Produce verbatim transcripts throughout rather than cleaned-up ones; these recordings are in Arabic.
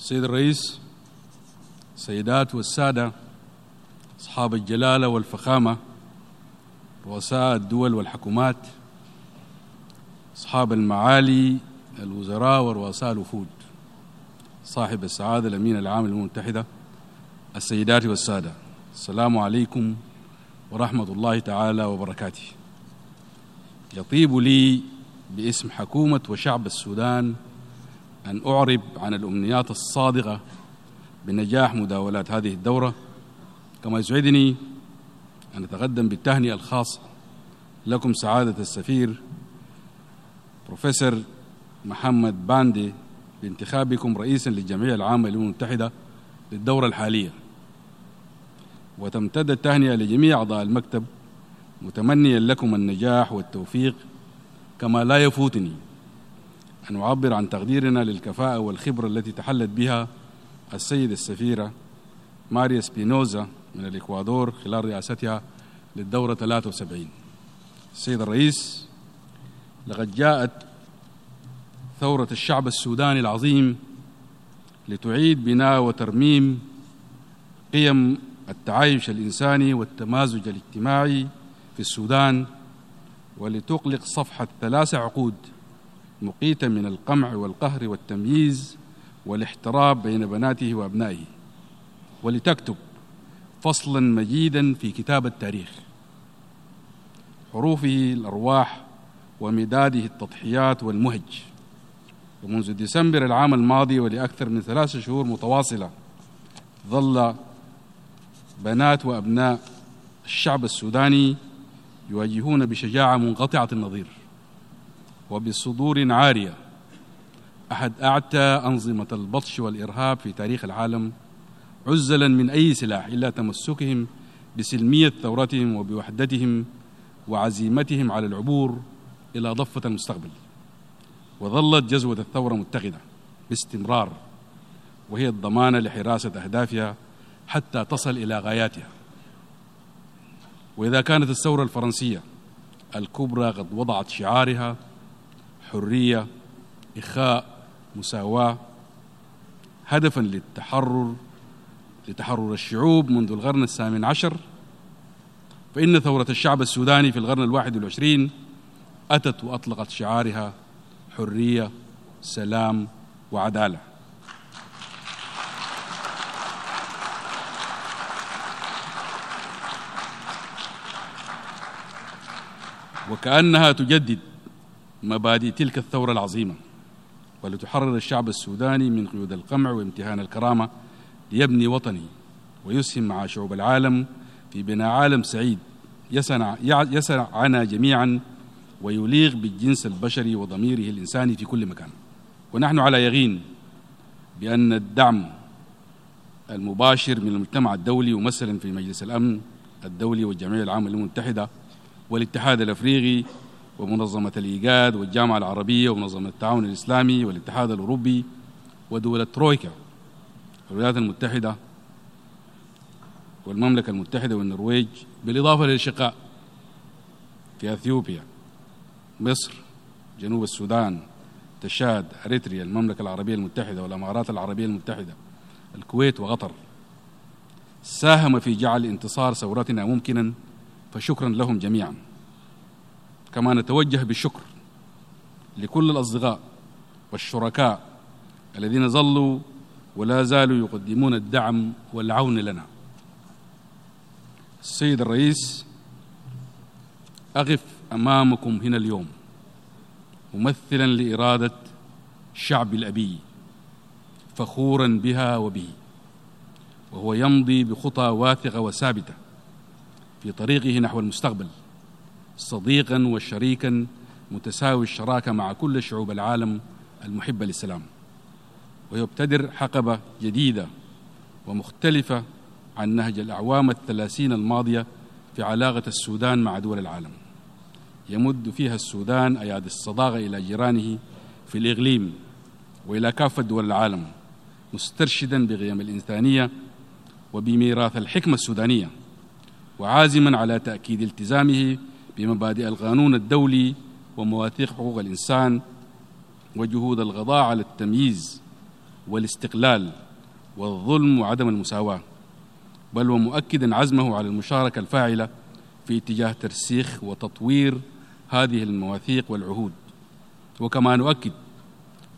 سيد الرئيس، سيدات والسادة أصحاب الجلالة والفخامة، رؤساء الدول والحكومات، أصحاب المعالي الوزراء ورؤساء الوفود، صاحب السعادة الأمين العام للأمم المتحدة، السيدات والسادة، السلام عليكم ورحمة الله تعالى وبركاته. يطيب لي باسم حكومة وشعب السودان أن أعرب عن الأمنيات الصادقة بنجاح مداولات هذه الدورة، كما يسعدني أن أتقدم بالتهنئة الخاصة لكم سعادة السفير بروفيسور محمد باندي بانتخابكم رئيسا للجمعية العامة للأمم المتحدة للدورة الحالية، وتمتد التهنئة لجميع أعضاء المكتب متمنيا لكم النجاح والتوفيق، كما لا يفوتني أن أعبر عن تقديرنا للكفاءة والخبرة التي تحلت بها السيدة السفيرة ماريا سبينوزا من الإكوادور خلال رئاستها للدورة ثلاثة وسبعين. السيد الرئيس، لقد جاءت ثورة الشعب السوداني العظيم لتعيد بناء وترميم قيم التعايش الإنساني والتمازج الاجتماعي في السودان، ولتغلق صفحة ثلاث عقود مقيتة من القمع والقهر والتمييز والاحتراب بين بناته وأبنائه، ولتكتب فصلاً مجيداً في كتاب التاريخ حروفه الأرواح ومداده التضحيات والمهج. ومنذ ديسمبر العام الماضي ولأكثر من ثلاث شهور متواصلة ظل بنات وأبناء الشعب السوداني يواجهون بشجاعة منقطعة النظير وبصدور عارية أحد أعتى أنظمة البطش والإرهاب في تاريخ العالم، عزلا من أي سلاح إلا تمسكهم بسلمية ثورتهم وبوحدتهم وعزيمتهم على العبور إلى ضفة المستقبل. وظلت جذوة الثورة متقدة باستمرار، وهي الضمانة لحراسة أهدافها حتى تصل إلى غاياتها. وإذا كانت الثورة الفرنسية الكبرى قد وضعت شعارها حرية، إخاء، مساواة هدفاً للتحرر لتحرر الشعوب منذ القرن الثامن عشر، فإن ثورة الشعب السوداني في القرن الواحد والعشرين أتت وأطلقت شعارها حرية، سلام وعدالة. وكأنها تجدد مبادئ تلك الثورة العظيمة، ولتحرر الشعب السوداني من قيود القمع وامتهان الكرامة، ليبني وطني ويسهم مع شعوب العالم في بناء عالم سعيد يسعنا جميعا، ويليق بالجنس البشري وضميره الإنساني في كل مكان. ونحن على يقين بأن الدعم المباشر من المجتمع الدولي، ومثلا في مجلس الأمن الدولي والجمعية العامة للأمم المتحدة والاتحاد الأفريقي ومنظمة الإيجاد والجامعة العربية ومنظمة التعاون الإسلامي والاتحاد الأوروبي ودول الترويكا، الولايات المتحدة والمملكة المتحدة والنرويج، بالإضافة للشقاء في أثيوبيا، مصر، جنوب السودان، تشاد، أريتريا، المملكة العربية المتحدة والأمارات العربية المتحدة، الكويت وقطر، ساهم في جعل انتصار ثورتنا ممكنا، فشكرا لهم جميعا. كما نتوجه بالشكر لكل الأصدقاء والشركاء الذين ظلوا ولا زالوا يقدمون الدعم والعون لنا. السيد الرئيس، أقف أمامكم هنا اليوم ممثلا لإرادة الشعب الأبي، فخورا بها وبه، وهو يمضي بخطى واثقة وثابتة في طريقه نحو المستقبل، صديقا وشريكا متساوي الشراكة مع كل شعوب العالم المحبة للسلام، ويبتدر حقبة جديدة ومختلفة عن نهج الأعوام الثلاثين الماضية في علاقة السودان مع دول العالم، يمد فيها السودان أياد الصداقة إلى جيرانه في الإقليم وإلى كافة دول العالم، مسترشدا بقيم الإنسانية وبميراث الحكمة السودانية، وعازما على تأكيد التزامه بمبادئ القانون الدولي ومواثيق حقوق الإنسان، وجهود القضاء على التمييز والاستقلال والظلم وعدم المساواة، بل ومؤكدا عزمه على المشاركة الفاعلة في اتجاه ترسيخ وتطوير هذه المواثيق والعهود. وكما نؤكد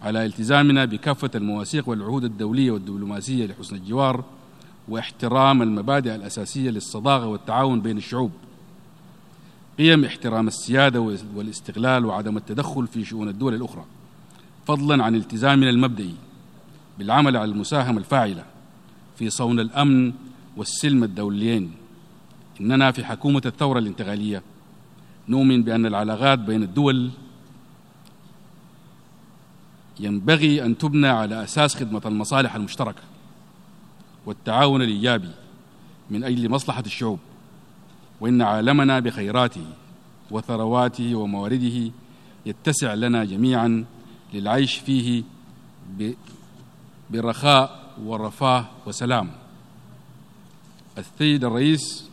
على التزامنا بكافة المواثيق والعهود الدولية والدبلوماسية لحسن الجوار واحترام المبادئ الأساسية للصداقة والتعاون بين الشعوب، قيم احترام السيادة والاستقلال وعدم التدخل في شؤون الدول الأخرى، فضلا عن التزامنا المبدئي بالعمل على المساهمة الفاعلة في صون الأمن والسلم الدوليين. إننا في حكومة الثورة الانتقالية نؤمن بأن العلاقات بين الدول ينبغي أن تبنى على أساس خدمة المصالح المشتركة والتعاون الإيجابي من أجل مصلحة الشعوب، وإن عالمنا بخيراته وثرواته وموارده يتسع لنا جميعا للعيش فيه برخاء ورفاه وسلام. السيد الرئيس،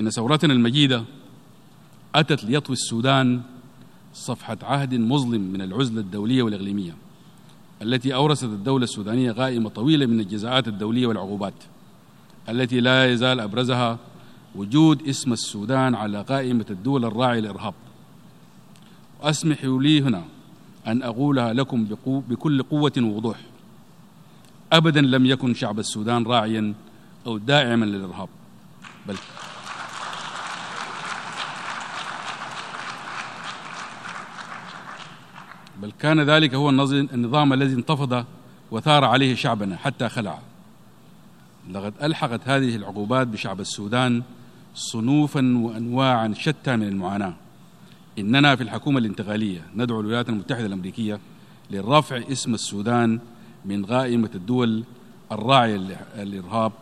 إن ثورتنا المجيدة أتت ليطوي السودان صفحة عهد مظلم من العزلة الدولية والإقليمية التي أورثت الدولة السودانية قائمة طويلة من الجزاءات الدولية والعقوبات التي لا يزال أبرزها وجود اسم السودان على قائمة الدول الراعية للإرهاب. وأسمحوا لي هنا أن أقولها لكم بكل قوة ووضوح: أبداً لم يكن شعب السودان راعياً أو داعماً للإرهاب، بل بل كان ذلك هو النظام الذي انتفض وثار عليه شعبنا حتى خلع. لقد ألحقت هذه العقوبات بشعب السودان صنوفاً وأنواعاً شتى من المعاناة. إننا في الحكومة الانتقالية ندعو الولايات المتحدة الأمريكية لرفع اسم السودان من قائمة الدول الراعية للإرهاب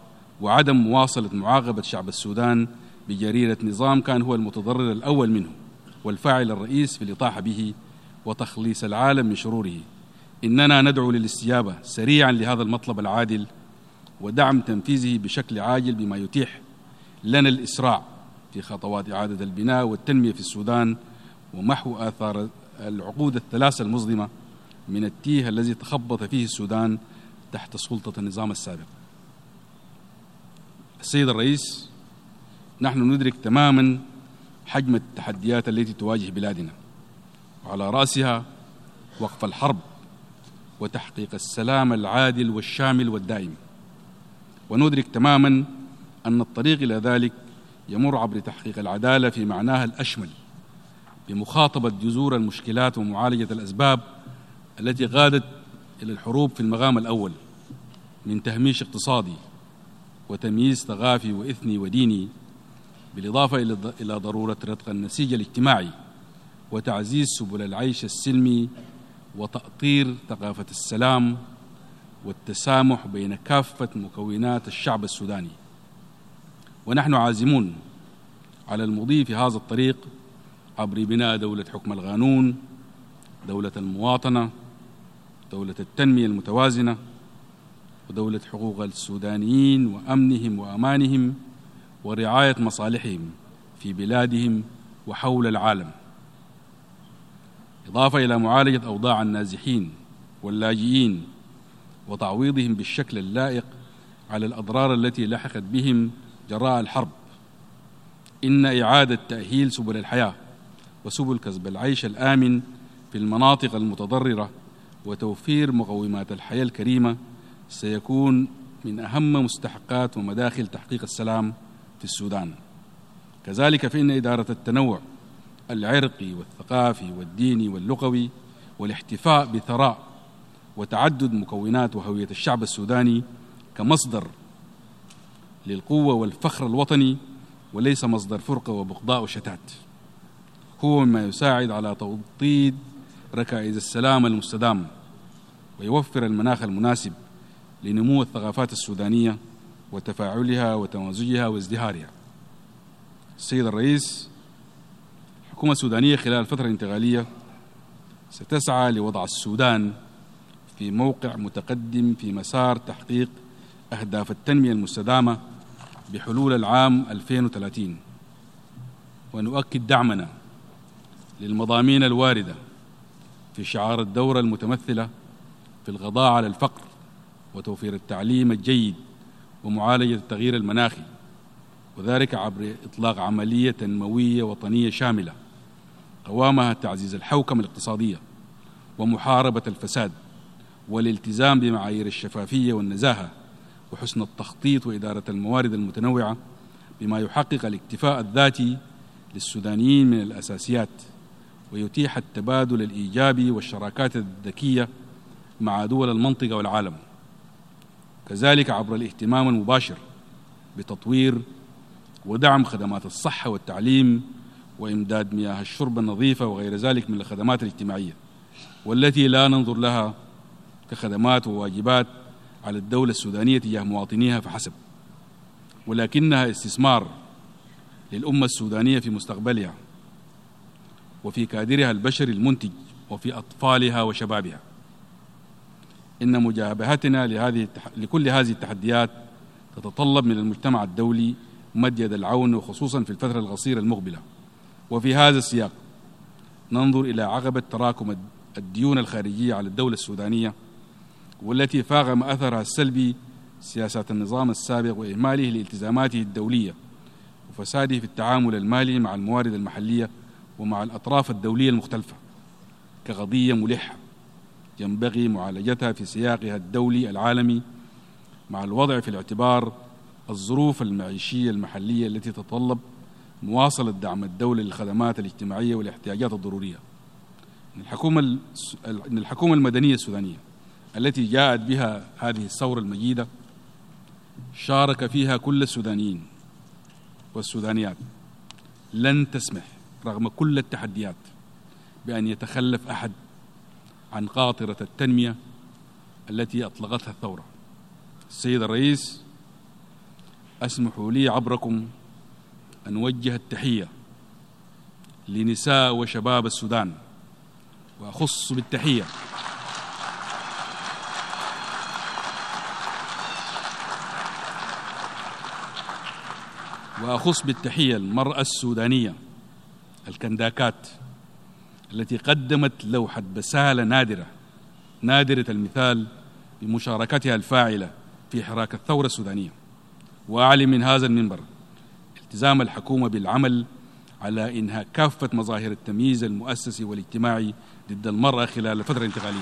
وعدم مواصلة معاقبة شعب السودان بجريرة نظام كان هو المتضرر الأول منه والفاعل الرئيس في الإطاحة به وتخليص العالم من شروره. إننا ندعو للاستجابة سريعاً لهذا المطلب العادل ودعم تنفيذه بشكل عاجل بما يتيح لنا الإسراع في خطوات إعادة البناء والتنمية في السودان ومحو آثار العقود الثلاثة المظلمة من التيه الذي تخبط فيه السودان تحت سلطة النظام السابق. السيد الرئيس، نحن ندرك تماماً حجم التحديات التي تواجه بلادنا، وعلى رأسها وقف الحرب وتحقيق السلام العادل والشامل والدائم، وندرك تماماً أن الطريق إلى ذلك يمر عبر تحقيق العدالة في معناها الأشمل بمخاطبة جذور المشكلات ومعالجة الأسباب التي قادت إلى الحروب في المقام الأول من تهميش اقتصادي وتمييز ثقافي وإثني وديني، بالإضافة إلى ضرورة رتق النسيج الاجتماعي وتعزيز سبل العيش السلمي وتأطير ثقافة السلام والتسامح بين كافة مكونات الشعب السوداني. ونحن عازمون على المضي في هذا الطريق عبر بناء دولة حكم القانون، دولة المواطنة، دولة التنمية المتوازنة، ودولة حقوق السودانيين وأمنهم وأمانهم ورعاية مصالحهم في بلادهم وحول العالم، إضافة إلى معالجة أوضاع النازحين واللاجئين وتعويضهم بالشكل اللائق على الأضرار التي لحقت بهم جراء الحرب. إن إعادة تأهيل سبل الحياة وسبل كسب العيش الآمن في المناطق المتضررة وتوفير مقومات الحياة الكريمة سيكون من أهم مستحقات ومداخل تحقيق السلام في السودان. كذلك فإن إدارة التنوع العرقي والثقافي والديني واللغوي والاحتفاء بثراء وتعدد مكونات وهوية الشعب السوداني كمصدر للقوة والفخر الوطني وليس مصدر فرقة وبغضاء وشتات هو مما يساعد على توطيد ركائز السلام المستدام ويوفر المناخ المناسب لنمو الثقافات السودانية وتفاعلها وتمازجها وازدهارها. السيد الرئيس، الحكومة السودانية خلال الفترة الانتقالية ستسعى لوضع السودان في موقع متقدم في مسار تحقيق أهداف التنمية المستدامة بحلول العام ألفين وثلاثين، ونؤكد دعمنا للمضامين الواردة في شعار الدورة المتمثلة في القضاء على الفقر وتوفير التعليم الجيد ومعالجة التغيير المناخي، وذلك عبر إطلاق عملية تنموية وطنية شاملة قوامها تعزيز الحوكمة الاقتصادية ومحاربة الفساد والالتزام بمعايير الشفافية والنزاهة وحسن التخطيط وإدارة الموارد المتنوعة، بما يحقق الاكتفاء الذاتي للسودانيين من الأساسيات ويتيح التبادل الإيجابي والشراكات الذكية مع دول المنطقة والعالم، كذلك عبر الاهتمام المباشر بتطوير ودعم خدمات الصحة والتعليم وإمداد مياه الشرب النظيفة وغير ذلك من الخدمات الاجتماعية، والتي لا ننظر لها كخدمات وواجبات على الدولة السودانية تجاه مواطنيها فحسب، ولكنها استثمار للأمة السودانية في مستقبلها وفي كادرها البشري المنتج وفي أطفالها وشبابها. إن مجابهتنا لهذه لكل هذه التحديات تتطلب من المجتمع الدولي مد يد العون، وخصوصا في الفترة القصيرة المقبلة. وفي هذا السياق ننظر إلى عقبة تراكم الديون الخارجية على الدولة السودانية، والتي فاقم أثرها السلبي سياسات النظام السابق وإهماله لالتزاماته الدولية وفساده في التعامل المالي مع الموارد المحلية ومع الأطراف الدولية المختلفة كقضية ملحة ينبغي معالجتها في سياقها الدولي العالمي، مع الوضع في الاعتبار الظروف المعيشية المحلية التي تتطلب مواصلة دعم الدولة للخدمات الاجتماعية والاحتياجات الضرورية. إن الحكومة المدنية السودانية التي جاءت بها هذه الثورة المجيدة شارك فيها كل السودانيين والسودانيات، لن تسمح رغم كل التحديات بأن يتخلف أحد عن قاطرة التنمية التي أطلقتها الثورة. السيد الرئيس، أسمحوا لي عبركم أن أوجه التحية لنساء وشباب السودان، وأخص بالتحية وأخص بالتحية المرأة السودانية الكنداكات التي قدمت لوحة بسالة نادرة نادرة المثال بمشاركتها الفاعلة في حراك الثورة السودانية. وأعلن من هذا المنبر التزام الحكومة بالعمل على إنهاء كافة مظاهر التمييز المؤسسي والاجتماعي ضد المرأة خلال الفترة الانتقالية.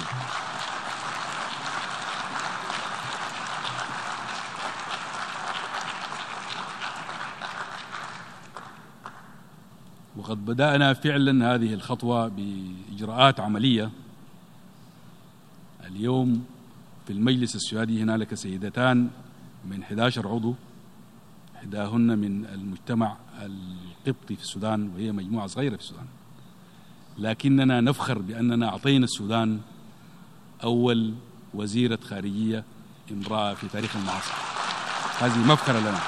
وقد بدأنا فعلا هذه الخطوة بإجراءات عملية. اليوم في المجلس السيادي هنالك سيدتان من أحد عشر عضو، إحداهن من المجتمع القبطي في السودان، وهي مجموعة صغيرة في السودان، لكننا نفخر بأننا أعطينا السودان أول وزيرة خارجية امرأة في تاريخ المعاصر. هذه مفخرة لنا.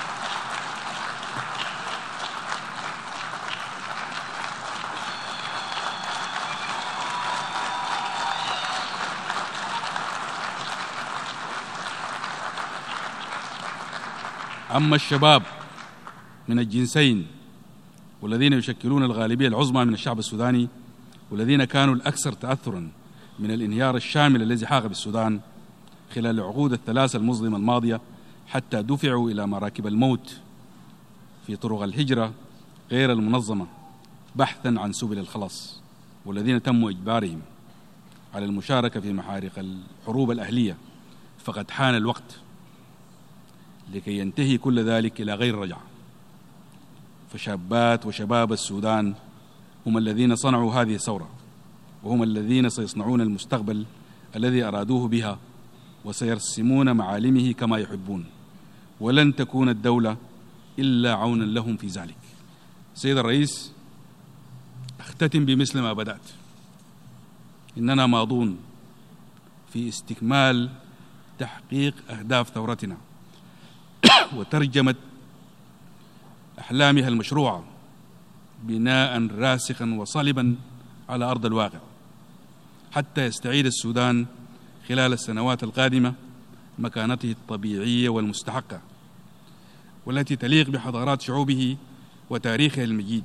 أما الشباب من الجنسين والذين يشكلون الغالبية العظمى من الشعب السوداني، والذين كانوا الأكثر تأثراً من الانهيار الشامل الذي حاق بالسودان خلال العقود الثلاثة المظلمة الماضية، حتى دفعوا إلى مراكب الموت في طرق الهجرة غير المنظمة بحثاً عن سبل الخلاص، والذين تم إجبارهم على المشاركة في محارق الحروب الأهلية، فقد حان الوقت لكي ينتهي كل ذلك إلى غير رجعة. فشابات وشباب السودان هم الذين صنعوا هذه الثورة، وهم الذين سيصنعون المستقبل الذي أرادوه بها، وسيرسمون معالمه كما يحبون، ولن تكون الدولة إلا عونا لهم في ذلك. سيد الرئيس، أختتم بمثل ما بدأت. إننا ماضون في استكمال تحقيق أهداف ثورتنا وترجمة أحلامها المشروعة بناء راسخا وصلبا على أرض الواقع، حتى يستعيد السودان خلال السنوات القادمة مكانته الطبيعية والمستحقة، والتي تليق بحضارات شعوبه وتاريخه المجيد.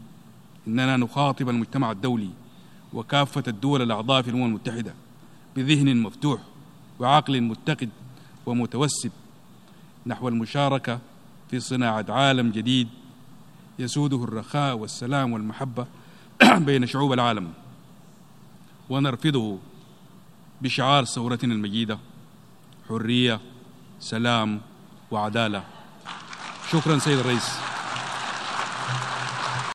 إننا نخاطب المجتمع الدولي وكافة الدول الأعضاء في الأمم المتحدة بذهن مفتوح وعقل متقد ومتوسد نحو المشاركة في صناعة عالم جديد يسوده الرخاء والسلام والمحبة بين شعوب العالم، ونرفضه بشعار ثورتنا المجيدة: حرية، سلام، وعدالة. شكرا سيد الرئيس.